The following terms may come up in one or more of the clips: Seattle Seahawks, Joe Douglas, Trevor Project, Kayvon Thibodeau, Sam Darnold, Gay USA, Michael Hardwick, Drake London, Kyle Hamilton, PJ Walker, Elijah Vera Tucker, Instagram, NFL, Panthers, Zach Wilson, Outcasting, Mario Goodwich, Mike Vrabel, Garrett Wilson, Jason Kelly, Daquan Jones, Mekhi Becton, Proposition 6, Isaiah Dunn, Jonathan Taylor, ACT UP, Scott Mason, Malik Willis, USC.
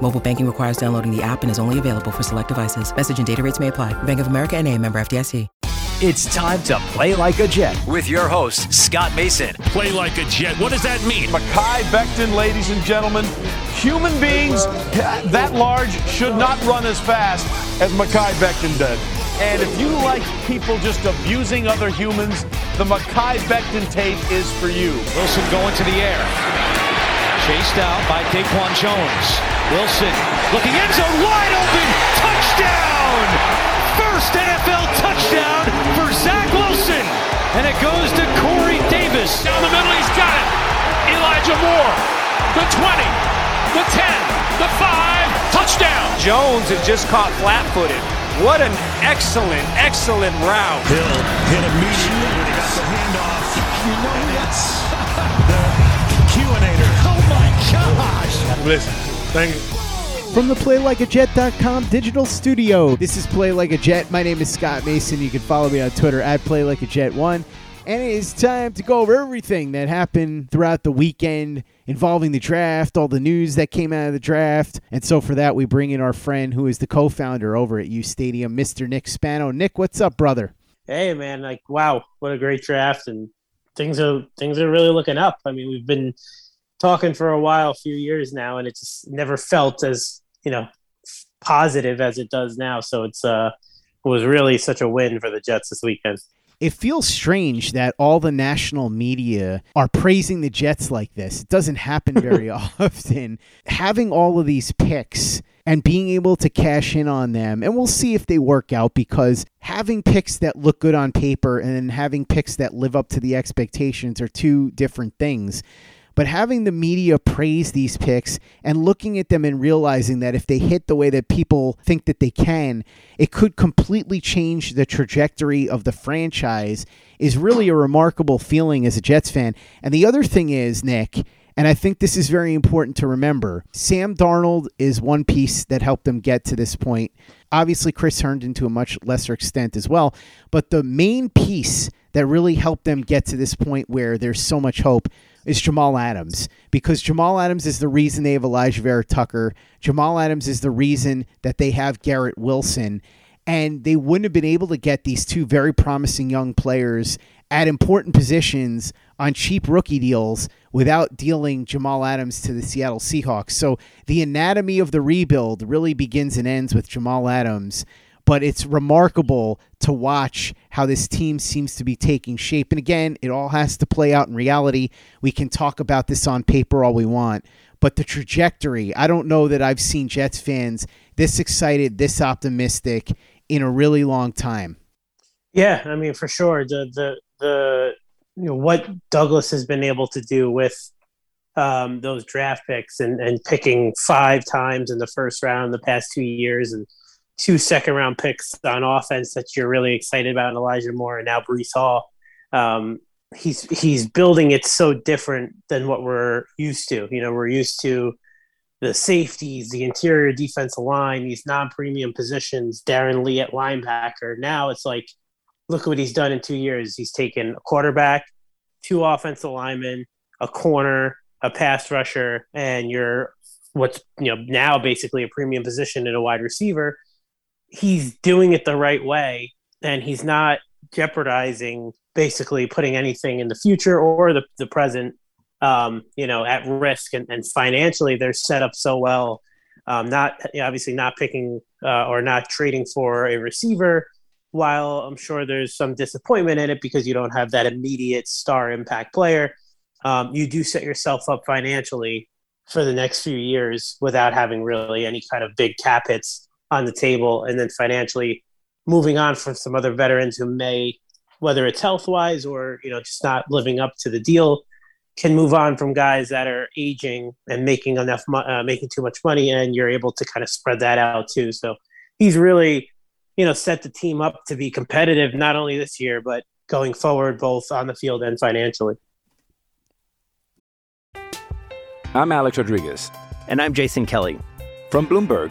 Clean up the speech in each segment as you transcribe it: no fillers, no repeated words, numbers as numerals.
Mobile banking requires downloading the app and is only available for select devices. Message and data rates may apply. Bank of America N.A., member FDIC. It's time to play like a Jet with your host, Scott Mason. Play like a Jet. What does that mean? Mekhi Becton, ladies and gentlemen. Human beings that large should not run as fast as Mekhi Becton did. And if you like people just abusing other humans, the Mekhi Becton tape is for you. Wilson going to the air. Chased out by Daquan Jones. Wilson looking end zone, wide open, touchdown! First NFL touchdown for Zach Wilson. And it goes to Corey Davis. Down the middle, he's got it. Elijah Moore, the 20, the 10, the 5, touchdown. Jones is just caught flat-footed. What an excellent, excellent route. Hill hit immediately when he got the handoff. You know that's the Q-inator. Gosh. Listen, thank you. From the playlikeajet.com digital studio, this is Play Like a Jet. My name is Scott Mason. You can follow me on Twitter at playlikeajet1. And it is time to go over everything that happened throughout the weekend involving the draft, all the news that came out of the draft. And so for that, we bring in our friend who is the co-founder over at U Stadium, Mr. Nick Spano. Nick, what's up, brother? Hey, man. Like, wow, what a great draft. And things are really looking up. I mean, we've been talking for a while, a few years now, and it just never felt as, positive as it does now. So it was really such a win for the Jets this weekend. It feels strange that all the national media are praising the Jets like this. It doesn't happen very often. Having all of these picks and being able to cash in on them, and we'll see if they work out, because having picks that look good on paper and then having picks that live up to the expectations are two different things. But having the media praise these picks and looking at them and realizing that if they hit the way that people think that they can, it could completely change the trajectory of the franchise is really a remarkable feeling as a Jets fan. And the other thing is, Nick, and I think this is very important to remember, Sam Darnold is one piece that helped them get to this point. Obviously, Chris Herndon to a much lesser extent as well. But the main piece that really helped them get to this point where there's so much hope is Jamal Adams, because Jamal Adams is the reason they have Elijah Vera Tucker. Jamal Adams is the reason that they have Garrett Wilson, and they wouldn't have been able to get these two very promising young players at important positions on cheap rookie deals without dealing Jamal Adams to the Seattle Seahawks. So the anatomy of the rebuild really begins and ends with Jamal Adams. But it's remarkable to watch how this team seems to be taking shape. And again, it all has to play out in reality. We can talk about this on paper all we want. But the trajectory, I don't know that I've seen Jets fans this excited, this optimistic in a really long time. Yeah, I mean, for sure. What Douglas has been able to do with those draft picks and picking 5 times in the first round the past 2 years, and 2 second-round picks on offense that you're really excited about, Elijah Moore and now Breece Hall. He's building it so different than what we're used to. We're used to the safeties, the interior defensive line, these non-premium positions, Darren Lee at linebacker. Now it's like look at what he's done in 2 years. He's taken a quarterback, two offensive linemen, a corner, a pass rusher, and you're what's now basically a premium position in a wide receiver. He's doing it the right way, and he's not jeopardizing basically putting anything in the future or the present at risk. And financially, they're set up so well. Not picking or not trading for a receiver, while I'm sure there's some disappointment in it because you don't have that immediate star impact player. You do set yourself up financially for the next few years without having really any kind of big cap hits on the table. And then financially moving on from some other veterans who may, whether it's health-wise or, just not living up to the deal, can move on from guys that are aging and making making too much money, and you're able to kind of spread that out too. So he's really, set the team up to be competitive, not only this year, but going forward, both on the field and financially. I'm Alex Rodriguez. And I'm Jason Kelly. From Bloomberg,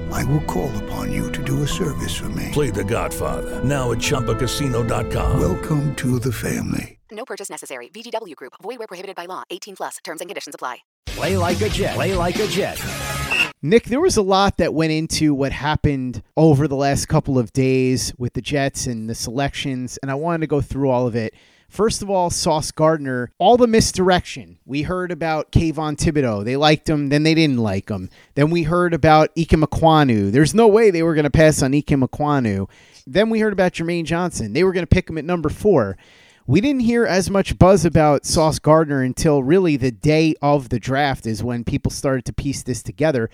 I will call upon you to do a service for me. Play The Godfather, now at ChumbaCasino.com. Welcome to the family. No purchase necessary. VGW Group. Void where prohibited by law. 18+. Terms and conditions apply. Play like a Jet. Play like a Jet. Nick, there was a lot that went into what happened over the last couple of days with the Jets and the selections, and I wanted to go through all of it. First of all, Sauce Gardner, all the misdirection. We heard about Kayvon Thibodeau. They liked him, then they didn't like him. Then we heard about Ikem Ekwonu. There's no way they were going to pass on Ikem Ekwonu. Then we heard about Jermaine Johnson. They were going to pick him at number 4. We didn't hear as much buzz about Sauce Gardner until really the day of the draft is when people started to piece this together.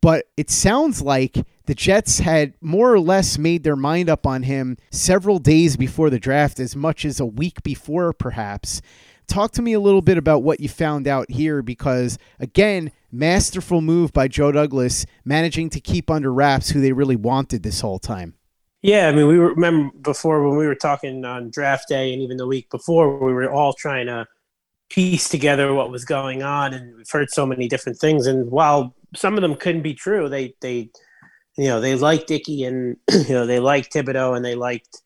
But it sounds like the Jets had more or less made their mind up on him several days before the draft, as much as a week before, perhaps. Talk to me a little bit about what you found out here, because, again, masterful move by Joe Douglas, managing to keep under wraps who they really wanted this whole time. Yeah, I mean, we remember before when we were talking on draft day and even the week before, we were all trying to piece together what was going on, and we've heard so many different things. And while some of them couldn't be true, they liked Icky, and they liked Thibodeau, and they liked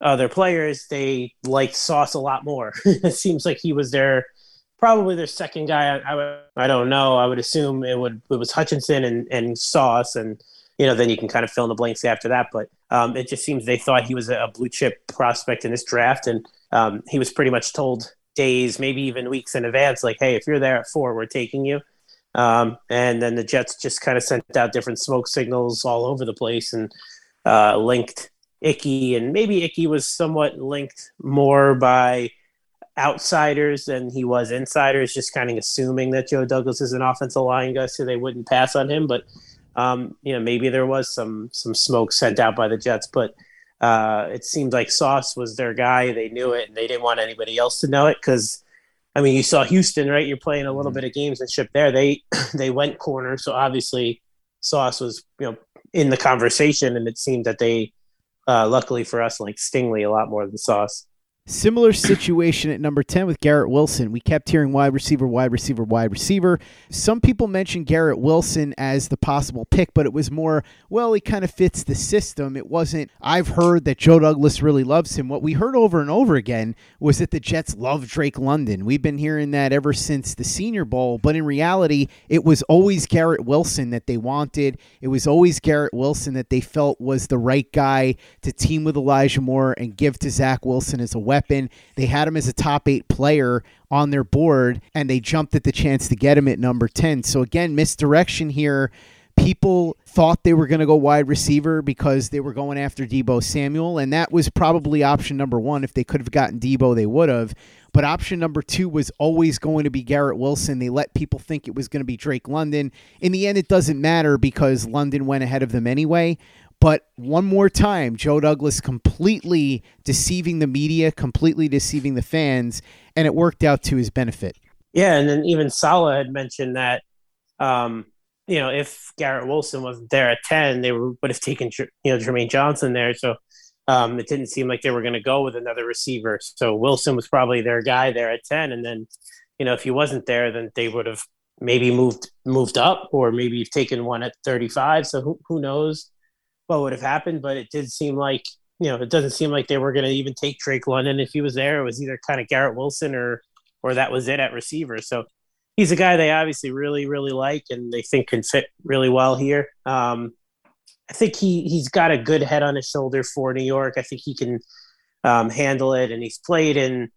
other players. They liked Sauce a lot more. It seems like he was probably their second guy. I don't know. I would assume it was Hutchinson and Sauce, and then you can kind of fill in the blanks after that. But it just seems they thought he was a blue chip prospect in this draft, and he was pretty much told days, maybe even weeks in advance, like, hey, if you're there at 4, we're taking you. And then the Jets just kind of sent out different smoke signals all over the place and linked Icky. And maybe Icky was somewhat linked more by outsiders than he was insiders, just kind of assuming that Joe Douglas is an offensive line guy, so they wouldn't pass on him. But Maybe there was some smoke sent out by the Jets, but it seemed like Sauce was their guy. They knew it, and they didn't want anybody else to know it because, I mean, you saw Houston, right? You're playing a little bit of games and ship there. They went corner, so obviously Sauce was, in the conversation, and it seemed that they, luckily for us, like Stingley a lot more than Sauce. Similar situation at number 10 with Garrett Wilson. We kept hearing wide receiver. Some people mentioned Garrett Wilson as the possible pick, but it was more, well, he kind of fits the system. It wasn't, I've heard that Joe Douglas really loves him. What we heard over and over again was that the Jets love Drake London. We've been hearing that ever since the Senior Bowl, but in reality, it was always Garrett Wilson that they wanted. It was always Garrett Wilson that they felt was the right guy to team with Elijah Moore and give to Zach Wilson as a weapon. They had him as a top 8 player on their board, and they jumped at the chance to get him at number 10. So again, misdirection here. People thought they were going to go wide receiver because they were going after Deebo Samuel, and that was probably option number 1. If they could have gotten Deebo, they would have. But option number 2 was always going to be Garrett Wilson. They let people think it was going to be Drake London. In the end, it doesn't matter because London went ahead of them anyway. But one more time, Joe Douglas completely deceiving the media, completely deceiving the fans, and it worked out to his benefit. Yeah, and then even Saleh had mentioned that, if Garrett Wilson wasn't there at 10, they would have taken, Jermaine Johnson there. So it didn't seem like they were going to go with another receiver. So Wilson was probably their guy there at 10. And then, if he wasn't there, then they would have maybe moved up or maybe taken one at 35. So who knows what would have happened, but it did seem like, it doesn't seem like they were going to even take Drake London. If he was there, it was either kind of Garrett Wilson or that was it at receiver. So he's a guy they obviously really, really like, and they think can fit really well here. I think he's got a good head on his shoulder for New York. I think he can handle it, and he's played in,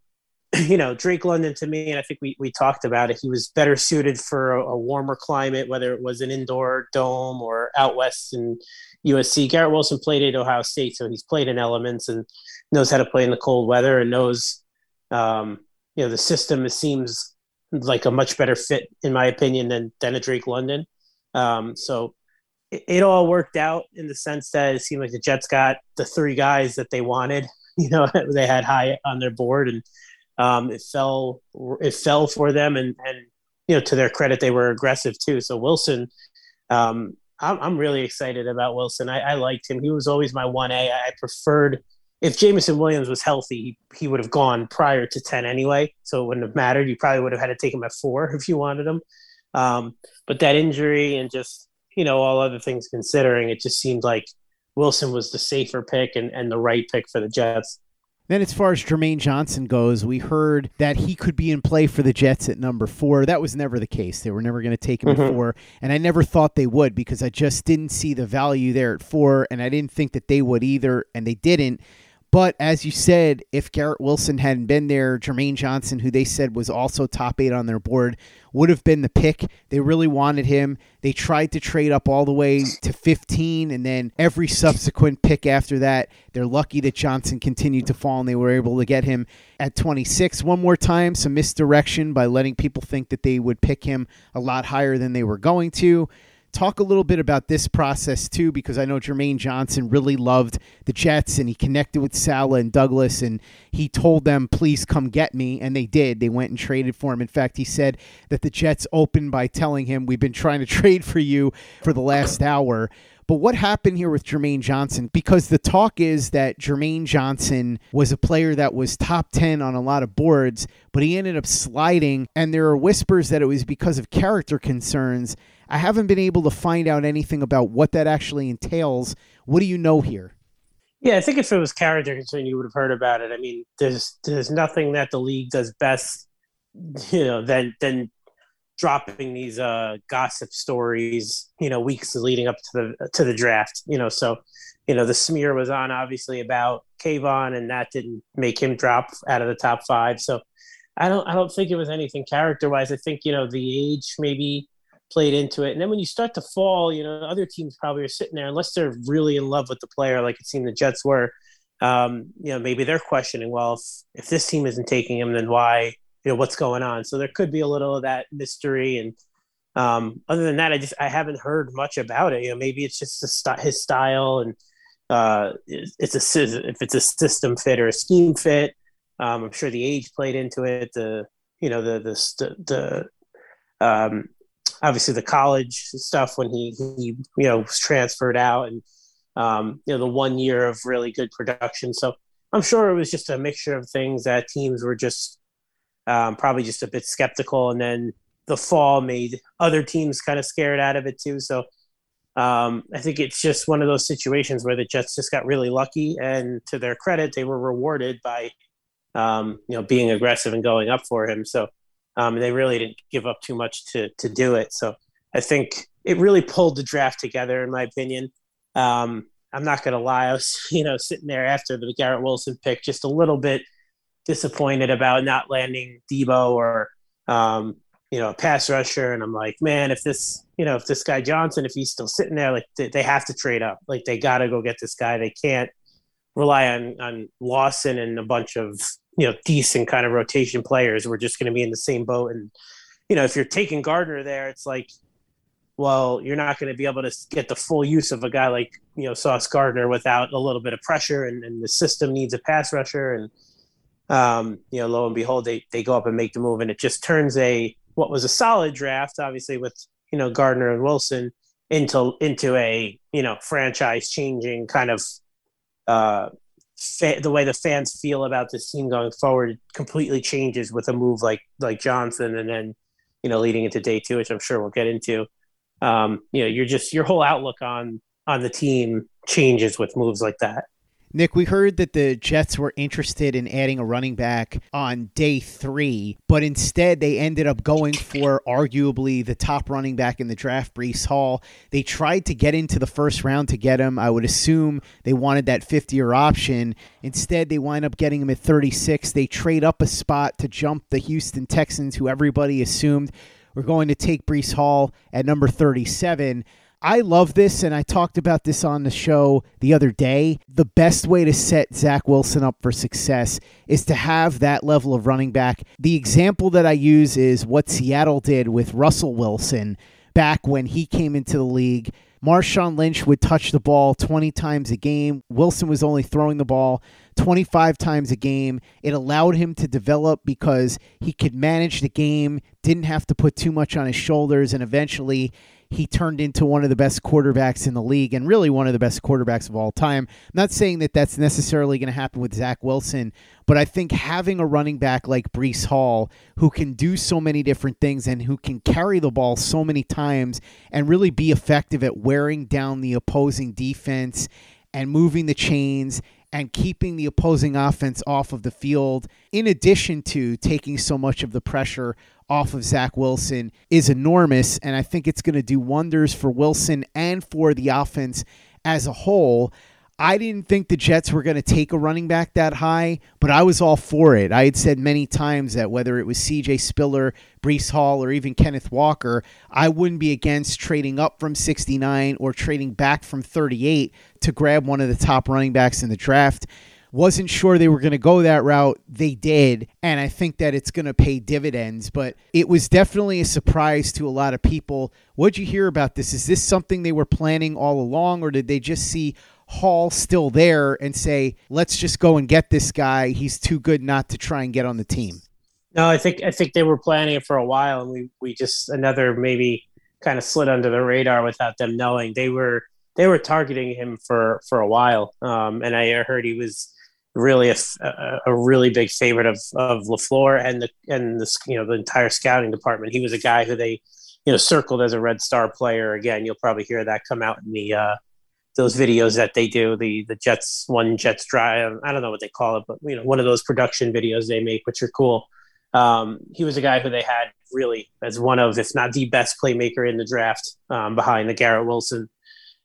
Drake London to me, and I think we talked about it, he was better suited for a warmer climate, whether it was an indoor dome or out west in USC. Garrett Wilson played at Ohio State, so he's played in elements and knows how to play in the cold weather and knows, the system. It seems like a much better fit, in my opinion, than a Drake London. So it all worked out in the sense that it seemed like the Jets got the three guys that they wanted. They had high on their board, and it fell for them. And to their credit, they were aggressive too. So Wilson, I'm really excited about Wilson. I liked him. He was always my 1A. I preferred, if Jameson Williams was healthy, he would have gone prior to 10 anyway, so it wouldn't have mattered. You probably would have had to take him at 4 if you wanted him. But that injury and just, all other things considering, it just seemed like Wilson was the safer pick and the right pick for the Jets. Then as far as Jermaine Johnson goes, we heard that he could be in play for the Jets at number 4. That was never the case. They were never going to take him at 4, and I never thought they would because I just didn't see the value there at 4, and I didn't think that they would either, and they didn't. But as you said, if Garrett Wilson hadn't been there, Jermaine Johnson, who they said was also top 8 on their board, would have been the pick. They really wanted him. They tried to trade up all the way to 15, and then every subsequent pick after that, they're lucky that Johnson continued to fall, and they were able to get him at 26. One more time, some misdirection by letting people think that they would pick him a lot higher than they were going to. Talk a little bit about this process, too, because I know Jermaine Johnson really loved the Jets, and he connected with Saleh and Douglas, and he told them, please come get me, and they did. They went and traded for him. In fact, he said that the Jets opened by telling him, we've been trying to trade for you for the last hour. But what happened here with Jermaine Johnson? Because the talk is that Jermaine Johnson was a player that was top 10 on a lot of boards, but he ended up sliding, and there are whispers that it was because of character concerns. I haven't been able to find out anything about what that actually entails. What do you know here? Yeah, I think if it was character concern, you would have heard about it. I mean, there's nothing that the league does best, than dropping these gossip stories, weeks leading up to the draft, so, the smear was on obviously about Kayvon, and that didn't make him drop out of the top 5. So I don't think it was anything character wise. I think, the age maybe played into it. And then when you start to fall, other teams probably are sitting there, unless they're really in love with the player, like it seemed the Jets were, maybe they're questioning, well, if this team isn't taking him, then why, what's going on? So there could be a little of that mystery and Other than that, I haven't heard much about it. You know, maybe it's just his style, and if it's a system fit or a scheme fit. I'm sure the age played into it. Obviously the college stuff when he was transferred out, and the 1 year of really good production. So I'm sure it was just a mixture of things that teams were just probably just a bit skeptical, and then the fall made other teams kind of scared out of it too. So I think it's just one of those situations where the Jets just got really lucky, and to their credit, they were rewarded by being aggressive and going up for him. So they really didn't give up too much to do it. So I think it really pulled the draft together, in my opinion. I'm not going to lie. I was, sitting there after the Garrett Wilson pick, just a little bit disappointed about not landing Deebo or, a pass rusher. And I'm like, man, if this guy Johnson, if he's still sitting there, like they have to trade up, like they got to go get this guy. They can't rely on Lawson and a bunch of, decent kind of rotation players. We're just going to be in the same boat. And, if you're taking Gardner there, it's like, well, you're not going to be able to get the full use of a guy like, Sauce Gardner without a little bit of pressure, and the system needs a pass rusher. And, lo and behold, they go up and make the move, and it just turns what was a solid draft, obviously with, Gardner and Wilson into a, franchise changing kind of, the way the fans feel about this team going forward completely changes with a move like Johnson, and then leading into day two, which I'm sure we'll get into. Your whole outlook on the team changes with moves like that. Nick, we heard that the Jets were interested in adding a running back on day three, but instead they ended up going for arguably the top running back in the draft, Breece Hall. They tried to get into the first round to get him. I would assume they wanted that 50-year option. Instead, they wind up getting him at 36. They trade up a spot to jump the Houston Texans, who everybody assumed were going to take Breece Hall at number 37. I love this, and I talked about this on the show the other day. The best way to set Zach Wilson up for success is to have that level of running back. The example that I use is what Seattle did with Russell Wilson back when he came into the league. Marshawn Lynch would touch the ball 20 times a game. Wilson was only throwing the ball 25 times a game. It allowed him to develop because he could manage the game, didn't have to put too much on his shoulders, and eventually he turned into one of the best quarterbacks in the league, and really one of the best quarterbacks of all time. I'm not saying that that's necessarily going to happen with Zach Wilson, but I think having a running back like Breece Hall, who can do so many different things and who can carry the ball so many times and really be effective at wearing down the opposing defense and moving the chains and keeping the opposing offense off of the field, in addition to taking so much of the pressure off of Zach Wilson, is enormous. And I think it's going to do wonders for Wilson and for the offense as a whole. I didn't think the Jets were going to take a running back that high, but I was all for it. I had said many times that whether it was CJ Spiller, Breece Hall, or even Kenneth Walker, I wouldn't be against trading up from 69 or trading back from 38 to grab one of the top running backs in the draft. Wasn't sure they were going to go that route. They did, and I think that it's going to pay dividends, but it was definitely a surprise to a lot of people. What'd you hear about this? Is this something they were planning all along, or did they just see Hall still there and say, let's just go and get this guy, he's too good not to try and get on the team? No, I think they were planning it for a while, and we just another maybe kind of slid under the radar without them knowing. They were targeting him for a while, and I heard he was really a really big favorite of LaFleur and the the entire scouting department. He was a guy who they circled as a Red Star player. Again, you'll probably hear that come out in the those videos that they do, the Jets one, Jets drive. I don't know what they call it, but one of those production videos they make, which are cool. He was a guy who they had really as one of, if not the best playmaker in the draft, behind the Garrett Wilson.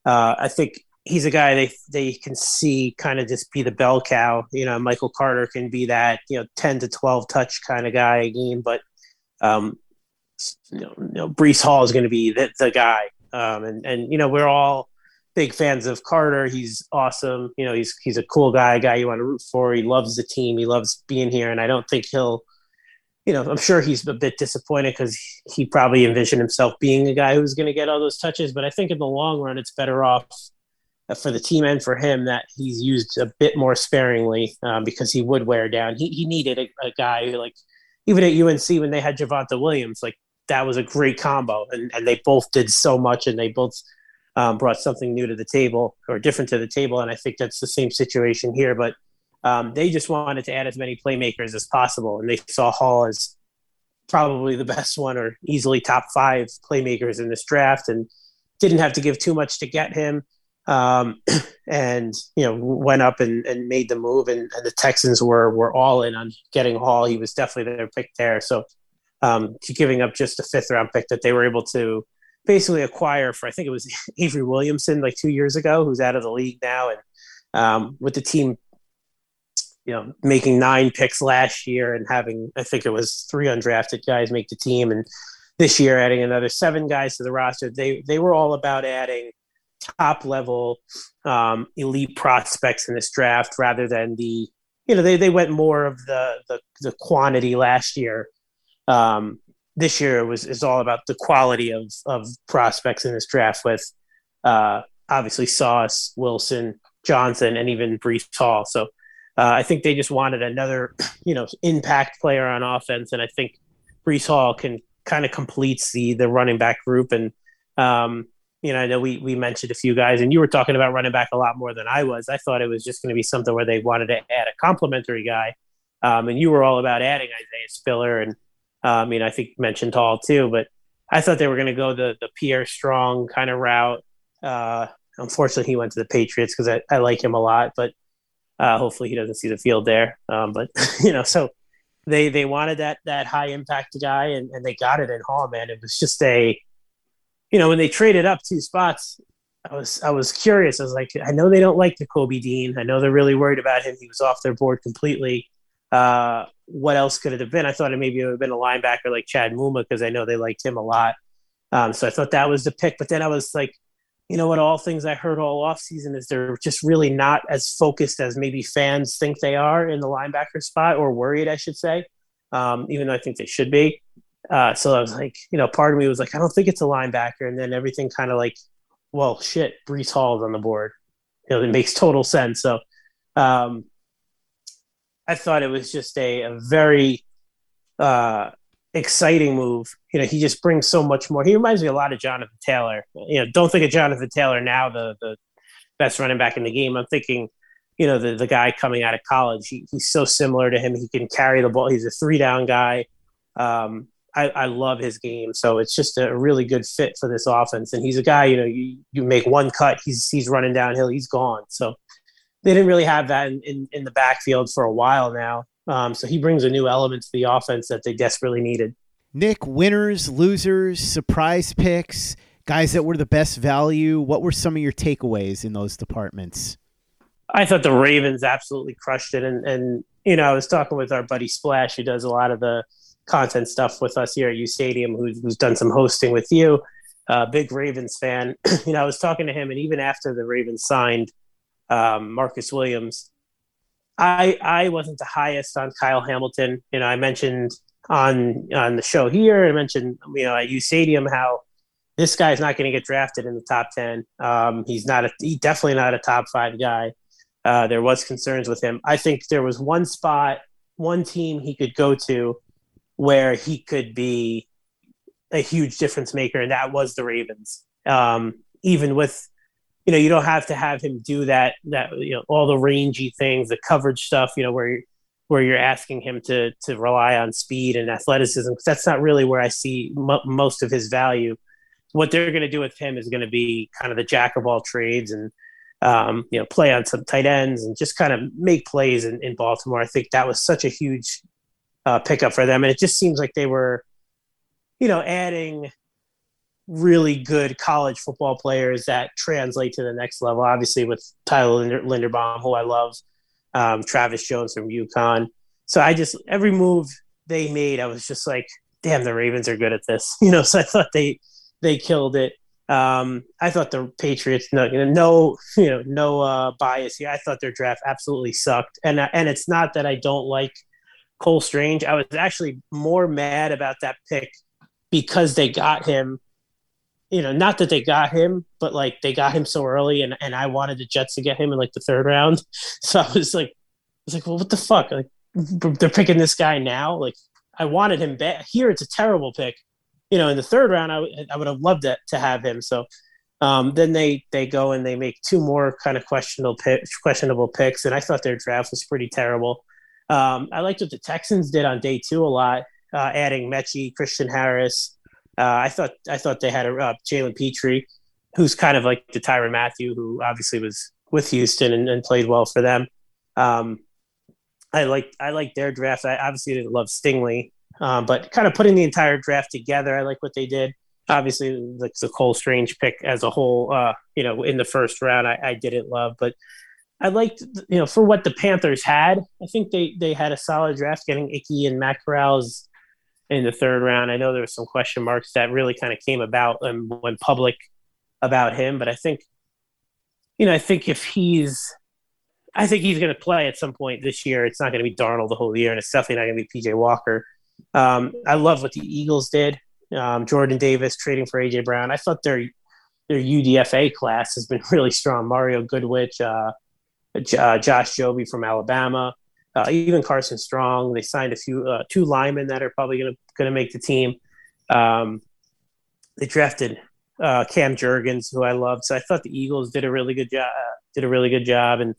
I think he's a guy they can see kind of just be the bell cow. Michael Carter can be that 10 to 12 touch kind of guy again, but Breece Hall is going to be the guy, and we're all big fans of Carter. He's awesome. He's a cool guy, a guy you want to root for. He loves the team. He loves being here, and I don't think he'll you know, I'm sure he's a bit disappointed because he probably envisioned himself being a guy who's going to get all those touches. But I think in the long run, it's better off for the team and for him that he's used a bit more sparingly because he would wear down. He needed a guy who, like, even at UNC when they had Javonte Williams, like, that was a great combo. And they both did so much, and they both brought something new to the table or different to the table. And I think that's the same situation here. But they just wanted to add as many playmakers as possible. And they saw Hall as probably the best one or easily top five playmakers in this draft, and didn't have to give too much to get him. And, you know, went up and made the move, and the Texans were all in on getting Hall. He was definitely their pick there. So giving up just a 5th round pick that they were able to basically acquire for, I think it was Avery Williamson, like 2 years ago, who's out of the league now. And with the team, you know, making 9 picks last year and having, I think it was 3 undrafted guys make the team. And this year adding another 7 guys to the roster, they were all about adding top level elite prospects in this draft rather than the, you know, they went more of the quantity last year. This year is all about the quality of prospects in this draft with obviously Sauce, Wilson, Johnson, and even Breece Hall. So I think they just wanted another, you know, impact player on offense. And I think Breece Hall can kind of completes the running back group. And, you know, I know we mentioned a few guys, and you were talking about running back a lot more than I was. I thought it was just going to be something where they wanted to add a complimentary guy. And you were all about adding Isaiah Spiller, and you know, I think mentioned Hall too. But I thought they were going to go the Pierre Strong kind of route. Unfortunately, he went to the Patriots because I like him a lot, but hopefully he doesn't see the field there. But, you know, so they wanted that high impact guy, and they got it in Hall, man. It was just a... You know, when they traded up 2 spots, I was curious. I was like, I know they don't like Nakobe Dean. I know they're really worried about him. He was off their board completely. What else could it have been? I thought it would have been a linebacker like Chad Muma because I know they liked him a lot. So I thought that was the pick. But then I was like, you know what, all things I heard all offseason is they're just really not as focused as maybe fans think they are in the linebacker spot, or worried, I should say, even though I think they should be. So I was like, you know, part of me was like, I don't think it's a linebacker. And then everything kind of like, well, shit, Breece Hall is on the board. You know, it makes total sense. So I thought it was just a very exciting move. You know, he just brings so much more. He reminds me a lot of Jonathan Taylor. You know, don't think of Jonathan Taylor now, the best running back in the game. I'm thinking, you know, the guy coming out of college, he's so similar to him. He can carry the ball. He's a 3-down guy. I love his game. So it's just a really good fit for this offense. And he's a guy, you know, you make one cut, he's running downhill, he's gone. So they didn't really have that in the backfield for a while now. So he brings a new element to the offense that they desperately needed. Nick, winners, losers, surprise picks, guys that were the best value. What were some of your takeaways in those departments? I thought the Ravens absolutely crushed it. And you know, I was talking with our buddy Splash, who does a lot of the content stuff with us here at U Stadium, who's done some hosting with you, big Ravens fan. You know, I was talking to him, and even after the Ravens signed Marcus Williams, I wasn't the highest on Kyle Hamilton. You know, I mentioned on the show here, I mentioned, you know, at U Stadium how this guy's not going to get drafted in the top 10. He's definitely not a top 5 guy. There was concerns with him. I think there was one spot, one team he could go to where he could be a huge difference maker, and that was the Ravens. Even with, you know, you don't have to have him do that, you know, all the rangy things, the coverage stuff, you know, where you're asking him to rely on speed and athleticism, because that's not really where I see most of his value. What they're going to do with him is going to be kind of the jack of all trades, and you know, play on some tight ends and just kind of make plays in Baltimore. I think that was such a huge pickup for them. And it just seems like they were, you know, adding really good college football players that translate to the next level. Obviously with Tyler Linderbaum, who I love, Travis Jones from UConn. So every move they made, I was just like, damn, the Ravens are good at this. You know, so I thought they killed it. I thought the Patriots, no bias here. I thought their draft absolutely sucked. And it's not that I don't like Cole Strange. I was actually more mad about that pick because they got him. You know, not that they got him, but like they got him so early, and I wanted the Jets to get him in like the third round. So I was like, well, what the fuck? Like, they're picking this guy now. Like, I wanted him back. Here, it's a terrible pick. You know, in the third round, I would have loved to have him. So then they go and they make two more kind of questionable picks, and I thought their draft was pretty terrible. I liked what the Texans did on day two a lot, adding Mekhi, Christian Harris. I thought they had Jalen Petrie, who's kind of like the Tyrann Mathieu, who obviously was with Houston and played well for them. I liked their draft. I obviously didn't love Stingley, but kind of putting the entire draft together, I like what they did. Obviously, like the Cole Strange pick as a whole, you know, in the first round, I didn't love, but I liked, you know, for what the Panthers had. I think they had a solid draft, getting Ikem and Macrow's in the third round. I know there were some question marks that really kind of came about and went public about him, but I think, you know, I think he's going to play at some point this year. It's not going to be Darnold the whole year, and it's definitely not going to be PJ Walker. I love what the Eagles did. Jordan Davis trading for AJ Brown. I thought their UDFA class has been really strong. Mario Goodwich, Josh Joby from Alabama. Even Carson Strong, they signed a few two linemen that are probably going to make the team. They drafted Cam Jurgens, who I loved. So I thought the Eagles did a really good job. And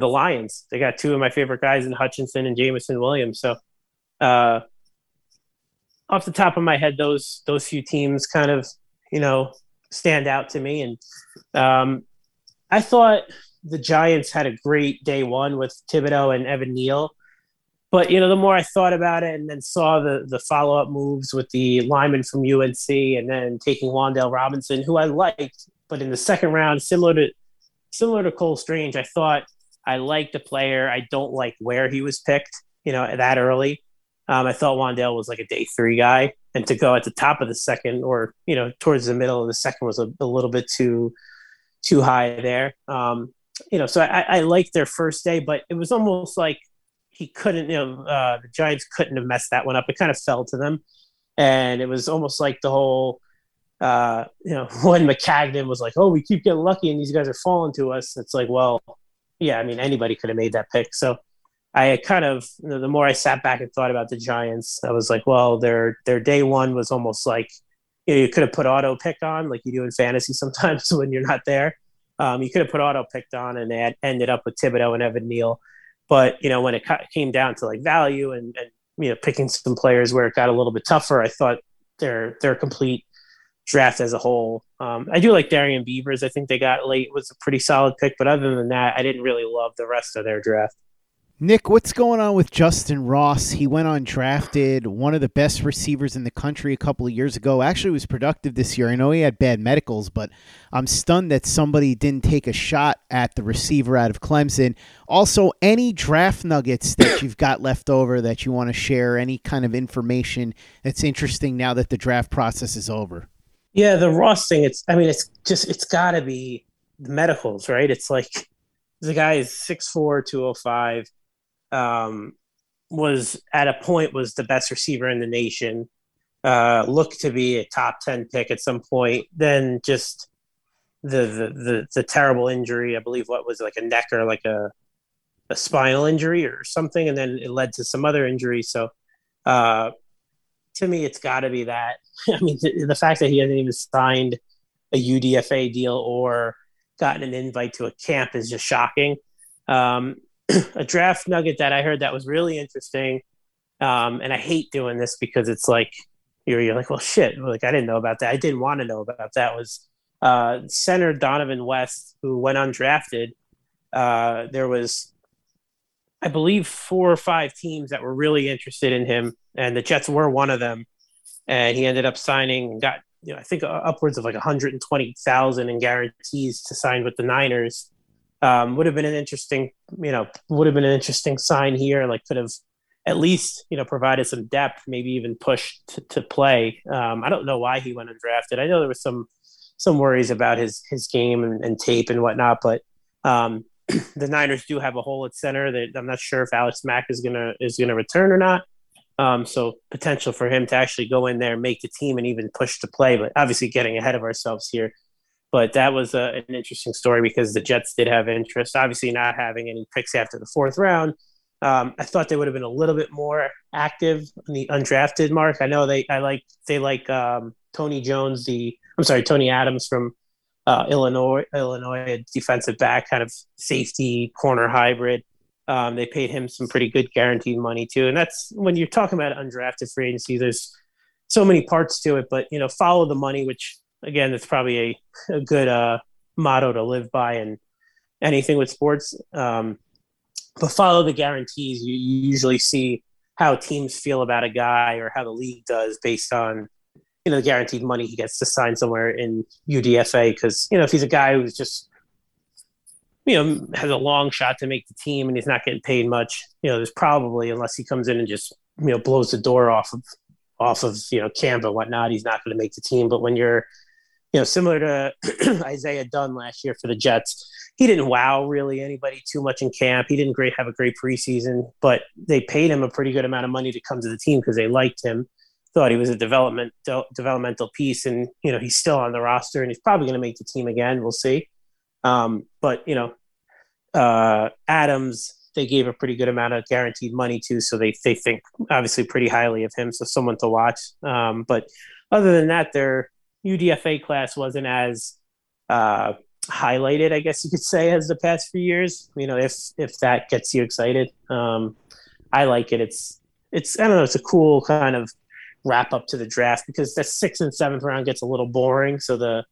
the Lions, they got two of my favorite guys in Hutchinson and Jameson Williams. So off the top of my head, those few teams kind of, you know, stand out to me. And I thought the Giants had a great day one with Thibodeau and Evan Neal. But, you know, the more I thought about it and then saw the follow-up moves with the lineman from UNC and then taking Wan'Dale Robinson, who I liked, but in the second round, similar to Cole Strange, I thought I liked the player. I don't like where he was picked, you know, that early. I thought Wan'Dale was like a day three guy, and to go at the top of the second or, you know, towards the middle of the second was a little bit too high there. You know, so I liked their first day, but it was almost like he couldn't, you know, the Giants couldn't have messed that one up. It kind of fell to them. And it was almost like the whole, you know, when McCagnon was like, oh, we keep getting lucky and these guys are falling to us. It's like, well, yeah, I mean, anybody could have made that pick. So I kind of, you know, the more I sat back and thought about the Giants, I was like, well, their day one was almost like, you know, you could have put auto pick on like you do in fantasy sometimes when you're not there. You could have put auto picked on and they had ended up with Thibodeau and Evan Neal. But, you know, when it came down to like value and, you know, picking some players where it got a little bit tougher, I thought their complete draft as a whole. I do like Darian Beavers. I think they got late. It was a pretty solid pick. But other than that, I didn't really love the rest of their draft. Nick, what's going on with Justin Ross? He went undrafted, one of the best receivers in the country a couple of years ago. Actually, was productive this year. I know he had bad medicals, but I'm stunned that somebody didn't take a shot at the receiver out of Clemson. Also, any draft nuggets that you've got left over that you want to share, any kind of information that's interesting now that the draft process is over? Yeah, the Ross thing, it's got to be the medicals, right? It's like the guy is 6'4", 205. Was at a point was the best receiver in the nation, looked to be a top 10 pick at some point, then just the terrible injury, I believe what was like a neck or like a spinal injury or something, and then it led to some other injury. So to me, it's got to be that. I mean, the fact that he hasn't even signed a UDFA deal or gotten an invite to a camp is just shocking. A draft nugget that I heard that was really interesting. And I hate doing this because it's like, you're like, well, shit. Like, I didn't know about that. I didn't want to know about that. Was center Donovan West, who went undrafted. There was, I believe, 4 or 5 teams that were really interested in him, and the Jets were one of them. And he ended up signing and got, you know, I think upwards of like $120,000 in guarantees to sign with the Niners. Would have been an interesting, you know, sign here. Like, could have at least, you know, provided some depth, maybe even pushed to play. I don't know why he went undrafted. I know there was some worries about his game and tape and whatnot, but the Niners do have a hole at center that I'm not sure if Alex Mack is gonna return or not. So potential for him to actually go in there, make the team, and even push to play. But obviously getting ahead of ourselves here. But that was an interesting story because the Jets did have interest. Obviously not having any picks after the fourth round. I thought they would have been a little bit more active in the undrafted mark. I know they like Tony Adams from Illinois, a defensive back, kind of safety corner hybrid. They paid him some pretty good guaranteed money too. And that's when you're talking about undrafted free agency, there's so many parts to it, but follow the money, which again, that's probably a good motto to live by in anything with sports. But follow the guarantees. You usually see how teams feel about a guy or how the league does based on, the guaranteed money he gets to sign somewhere in UDFA. Because, if he's a guy who's just, has a long shot to make the team and he's not getting paid much, there's probably, unless he comes in and just, blows the door off of camp and whatnot, he's not going to make the team. But when you're, similar to Isaiah Dunn last year for the Jets, he didn't wow really anybody too much in camp. He didn't have a great preseason, but they paid him a pretty good amount of money to come to the team because they liked him, thought he was a developmental piece, and he's still on the roster and he's probably going to make the team again. We'll see. But Adams, they gave a pretty good amount of guaranteed money to, so they think obviously pretty highly of him, so someone to watch. But other than that, their UDFA class wasn't as highlighted, I guess you could say, as the past few years. If that gets you excited, I like it. It's I don't know. It's a cool kind of wrap up to the draft because the 6th and 7th round gets a little boring. So the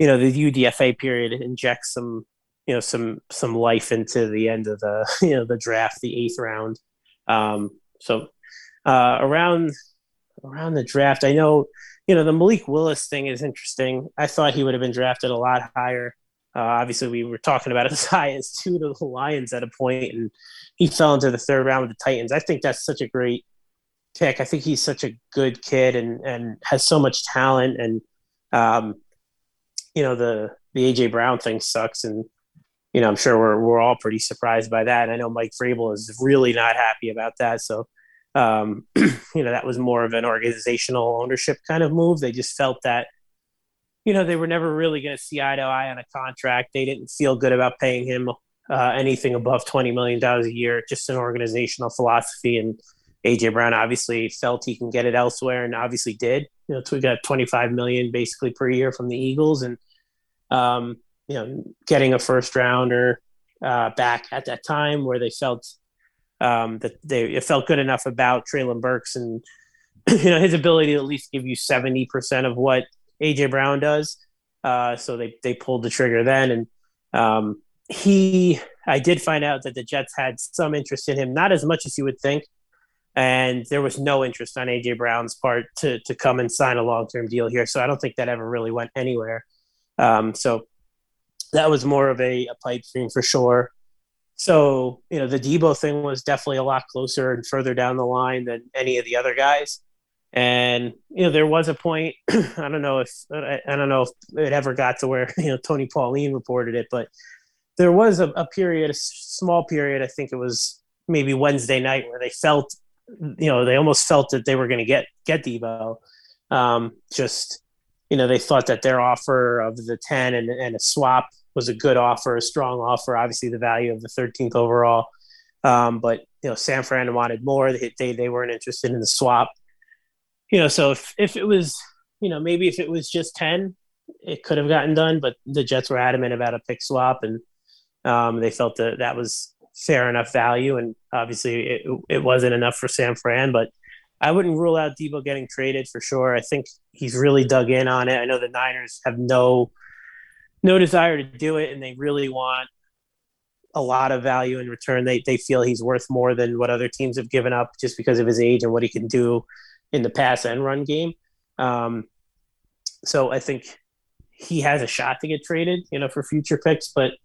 UDFA period injects some life into the end of the the draft, the 8th round. So around the draft, I know the Malik Willis thing is interesting. I thought he would have been drafted a lot higher. Obviously, we were talking about as high as 2 to the Lions at a point, and he fell into the 3rd round with the Titans. I think that's such a great pick. I think he's such a good kid and has so much talent. And the AJ Brown thing sucks, and I'm sure we're all pretty surprised by that. And I know Mike Vrabel is really not happy about that. So, that was more of an organizational ownership kind of move. They just felt that, they were never really going to see eye to eye on a contract. They didn't feel good about paying him anything above $20 million a year, just an organizational philosophy. And AJ Brown obviously felt he can get it elsewhere and obviously did. We got $25 million basically per year from the Eagles. And, getting a first rounder back at that time where they felt it felt good enough about Treylon Burks and his ability to at least give you 70% of what AJ Brown does. So they pulled the trigger then, and I did find out that the Jets had some interest in him, not as much as you would think, and there was no interest on AJ Brown's part to come and sign a long-term deal here. So I don't think that ever really went anywhere. So that was more of a pipe dream for sure. So, the Debo thing was definitely a lot closer and further down the line than any of the other guys. And, there was a point, I don't know if it ever got to where, Tony Pauline reported it, but there was a period, a small period, I think it was maybe Wednesday night, where they felt, they almost felt that they were going to get Debo. They thought that their offer of the 10 and a swap was a good offer, a strong offer, obviously the value of the 13th overall. But San Fran wanted more. They weren't interested in the swap. So if it was, maybe if it was just 10, it could have gotten done, but the Jets were adamant about a pick swap, and they felt that was fair enough value. And obviously it wasn't enough for San Fran, but I wouldn't rule out Debo getting traded for sure. I think he's really dug in on it. I know the Niners have no desire to do it, and they really want a lot of value in return. They feel he's worth more than what other teams have given up just because of his age and what he can do in the pass and run game. So I think he has a shot to get traded, for future picks, but it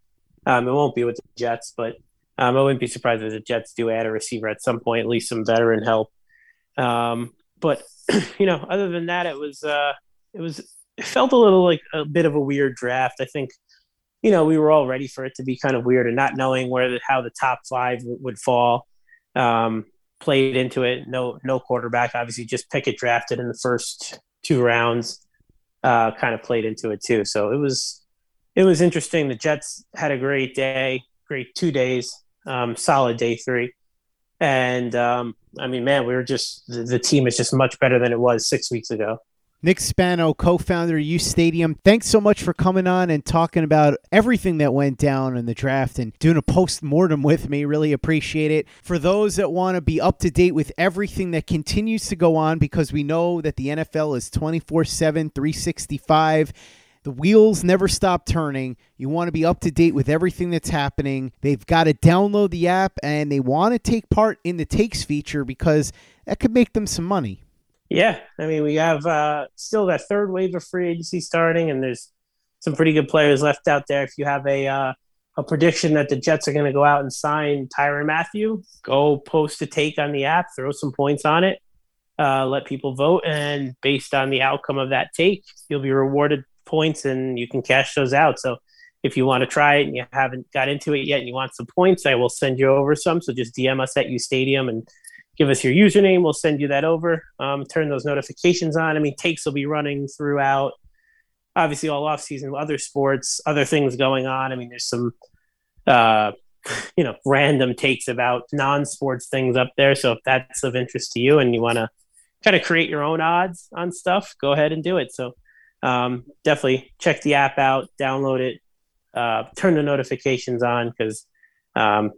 won't be with the Jets. But I wouldn't be surprised if the Jets do add a receiver at some point, at least some veteran help. But other than that, it felt a little like a bit of a weird draft. I think you know, we were all ready for it to be kind of weird, and not knowing how the top five would fall played into it. No quarterback, obviously, just Pickett drafted in the first two rounds kind of played into it too. So it was interesting. The Jets had a great day, great 2 days, solid day three. And I mean, man, we were just, the team is just much better than it was 6 weeks ago. Nick Spano, co-founder of U Stadium, thanks so much for coming on and talking about everything that went down in the draft and doing a post-mortem with me. Really appreciate it. For those that want to be up to date with everything that continues to go on, because we know that the NFL is 24/7, 365. The wheels never stop turning. You want to be up to date with everything that's happening. They've got to download the app, and they want to take part in the takes feature because that could make them some money. Yeah. I mean, we have still that third wave of free agency starting, and there's some pretty good players left out there. If you have a prediction that the Jets are going to go out and sign Tyrann Mathieu, go post a take on the app, throw some points on it, let people vote, and based on the outcome of that take, you'll be rewarded points and you can cash those out. So if you want to try it and you haven't got into it yet and you want some points, I will send you over some. So just DM us at U Stadium and give us your username. We'll send you that over. Turn those notifications on. I mean, takes will be running throughout, obviously, all off season, other sports, other things going on. I mean, there's some random takes about non-sports things up there. So if that's of interest to you and you want to kind of create your own odds on stuff, go ahead and do it. So definitely check the app out, download it, turn the notifications on, because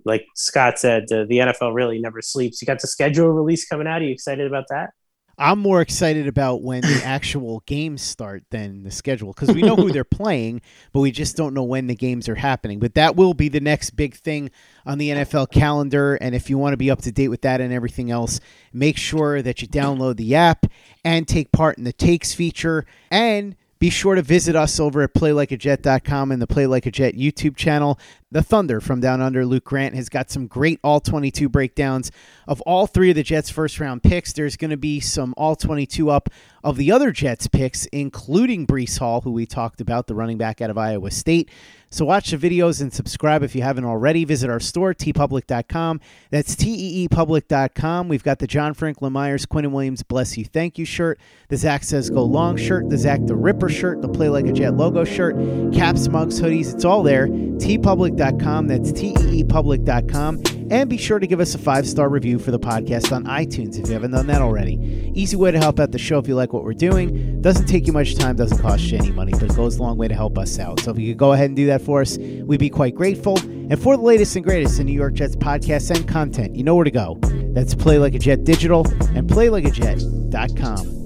like Scott said, the NFL really never sleeps. You got the schedule release coming out. Are you excited about that? I'm more excited about when the actual games start than the schedule, because we know who they're playing, but we just don't know when the games are happening. But that will be the next big thing on the NFL calendar. And if you want to be up to date with that and everything else, make sure that you download the app and take part in the takes feature. And be sure to visit us over at playlikeajet.com and the Play Like a Jet YouTube channel. The Thunder from Down Under, Luke Grant, has got some great All-22 breakdowns of all three of the Jets' first-round picks. There's going to be some All-22 up of the other Jets' picks, including Breece Hall, who we talked about, the running back out of Iowa State. So watch the videos and subscribe if you haven't already. Visit our store, teepublic.com. That's teepublic.com. We've got the John Franklin Myers, Quentin Williams, Bless You, Thank You shirt, the Zach Says Go Long shirt, the Zach the Ripper shirt, the Play Like a Jet logo shirt, caps, mugs, hoodies. It's all there. teepublic.com. That's teepublic.com. And be sure to give us a 5-star review for the podcast on iTunes if you haven't done that already. Easy way to help out the show if you like what we're doing. Doesn't take you much time, doesn't cost you any money, but it goes a long way to help us out. So if you could go ahead and do that for us, we'd be quite grateful. And for the latest and greatest in New York Jets podcasts and content, you know where to go. That's Play Like a Jet Digital and playlikeajet.com.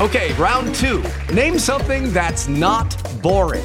Okay, round two. Name something that's not boring.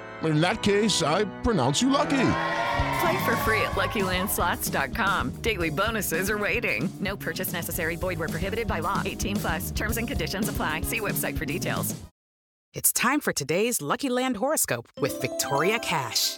In that case, I pronounce you lucky. Play for free at LuckyLandSlots.com. Daily bonuses are waiting. No purchase necessary. Void where prohibited by law. 18+. Terms and conditions apply. See website for details. It's time for today's Lucky Land horoscope with Victoria Cash.